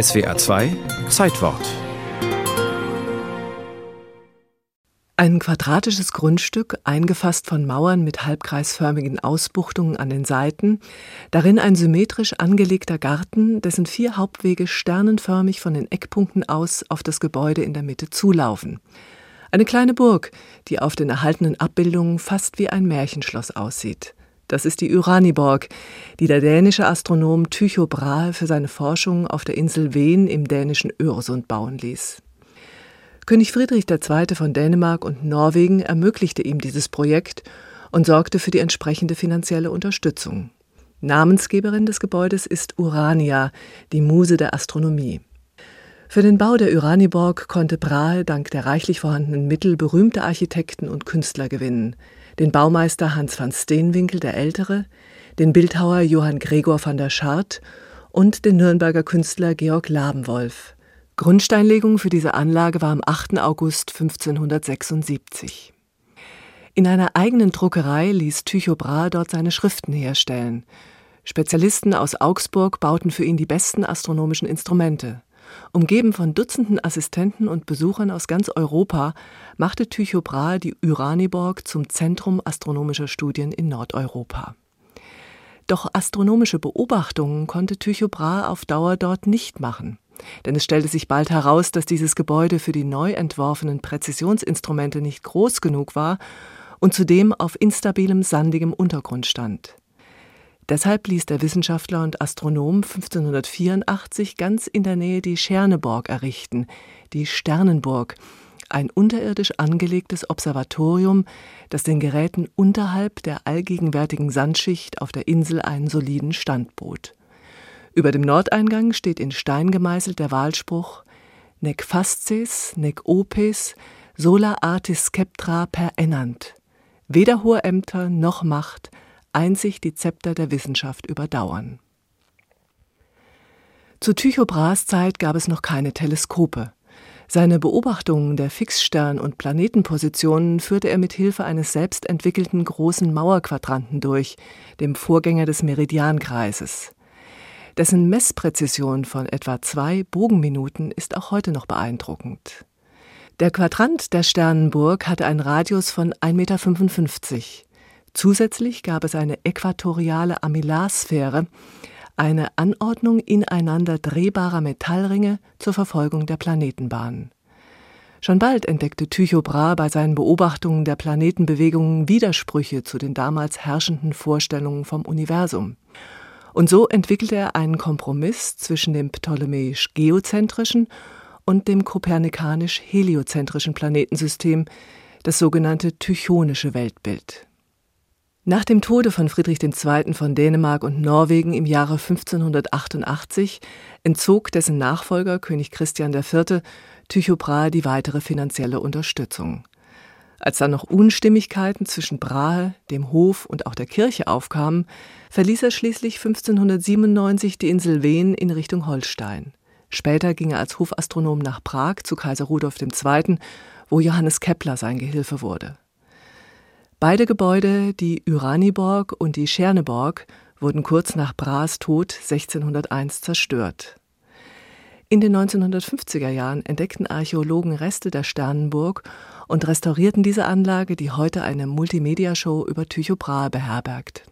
SWA 2 Zeitwort. Ein quadratisches Grundstück, eingefasst von Mauern mit halbkreisförmigen Ausbuchtungen an den Seiten, darin ein symmetrisch angelegter Garten, dessen 4 Hauptwege sternenförmig von den Eckpunkten aus auf das Gebäude in der Mitte zulaufen. Eine kleine Burg, die auf den erhaltenen Abbildungen fast wie ein Märchenschloss aussieht. Das ist die Uraniborg, die der dänische Astronom Tycho Brahe für seine Forschungen auf der Insel Ven im dänischen Öresund bauen ließ. König Friedrich II. Von Dänemark und Norwegen ermöglichte ihm dieses Projekt und sorgte für die entsprechende finanzielle Unterstützung. Namensgeberin des Gebäudes ist Urania, die Muse der Astronomie. Für den Bau der Uraniborg konnte Brahe dank der reichlich vorhandenen Mittel berühmte Architekten und Künstler gewinnen. Den Baumeister Hans van Steenwinkel, der Ältere, den Bildhauer Johann Gregor van der Schardt und den Nürnberger Künstler Georg Labenwolf. Grundsteinlegung für diese Anlage war am 8. August 1576. In einer eigenen Druckerei ließ Tycho Brahe dort seine Schriften herstellen. Spezialisten aus Augsburg bauten für ihn die besten astronomischen Instrumente. Umgeben von Dutzenden Assistenten und Besuchern aus ganz Europa machte Tycho Brahe die Uraniborg zum Zentrum astronomischer Studien in Nordeuropa. Doch astronomische Beobachtungen konnte Tycho Brahe auf Dauer dort nicht machen. Denn es stellte sich bald heraus, dass dieses Gebäude für die neu entworfenen Präzisionsinstrumente nicht groß genug war und zudem auf instabilem, sandigem Untergrund stand. Deshalb ließ der Wissenschaftler und Astronom 1584 ganz in der Nähe die Stjerneborg errichten, die Stjernenburg, ein unterirdisch angelegtes Observatorium, das den Geräten unterhalb der allgegenwärtigen Sandschicht auf der Insel einen soliden Stand bot. Über dem Nordeingang steht in Stein gemeißelt der Wahlspruch Nec fasces, nec opes, sola artis sceptra per ennant. Weder hohe Ämter noch Macht, einzig die Zepter der Wissenschaft überdauern. Zu Tycho Brahes Zeit gab es noch keine Teleskope. Seine Beobachtungen der Fixstern- und Planetenpositionen führte er mit Hilfe eines selbst entwickelten großen Mauerquadranten durch, dem Vorgänger des Meridiankreises. Dessen Messpräzision von etwa 2 Bogenminuten ist auch heute noch beeindruckend. Der Quadrant der Stjernenburg hatte einen Radius von 1,55 Meter. Zusätzlich gab es eine äquatoriale Armillarsphäre, eine Anordnung ineinander drehbarer Metallringe zur Verfolgung der Planetenbahnen. Schon bald entdeckte Tycho Brahe bei seinen Beobachtungen der Planetenbewegungen Widersprüche zu den damals herrschenden Vorstellungen vom Universum. Und so entwickelte er einen Kompromiss zwischen dem ptolemäisch-geozentrischen und dem kopernikanisch-heliozentrischen Planetensystem, das sogenannte tychonische Weltbild. Nach dem Tode von Friedrich II. Von Dänemark und Norwegen im Jahre 1588 entzog dessen Nachfolger König Christian IV. Tycho Brahe die weitere finanzielle Unterstützung. Als dann noch Unstimmigkeiten zwischen Brahe, dem Hof und auch der Kirche aufkamen, verließ er schließlich 1597 die Insel Ven in Richtung Holstein. Später ging er als Hofastronom nach Prag zu Kaiser Rudolf II., wo Johannes Kepler sein Gehilfe wurde. Beide Gebäude, die Uraniborg und die Stjerneborg, wurden kurz nach Brahes Tod 1601 zerstört. In den 1950er Jahren entdeckten Archäologen Reste der Stjernenburg und restaurierten diese Anlage, die heute eine Multimedia-Show über Tycho Brahe beherbergt.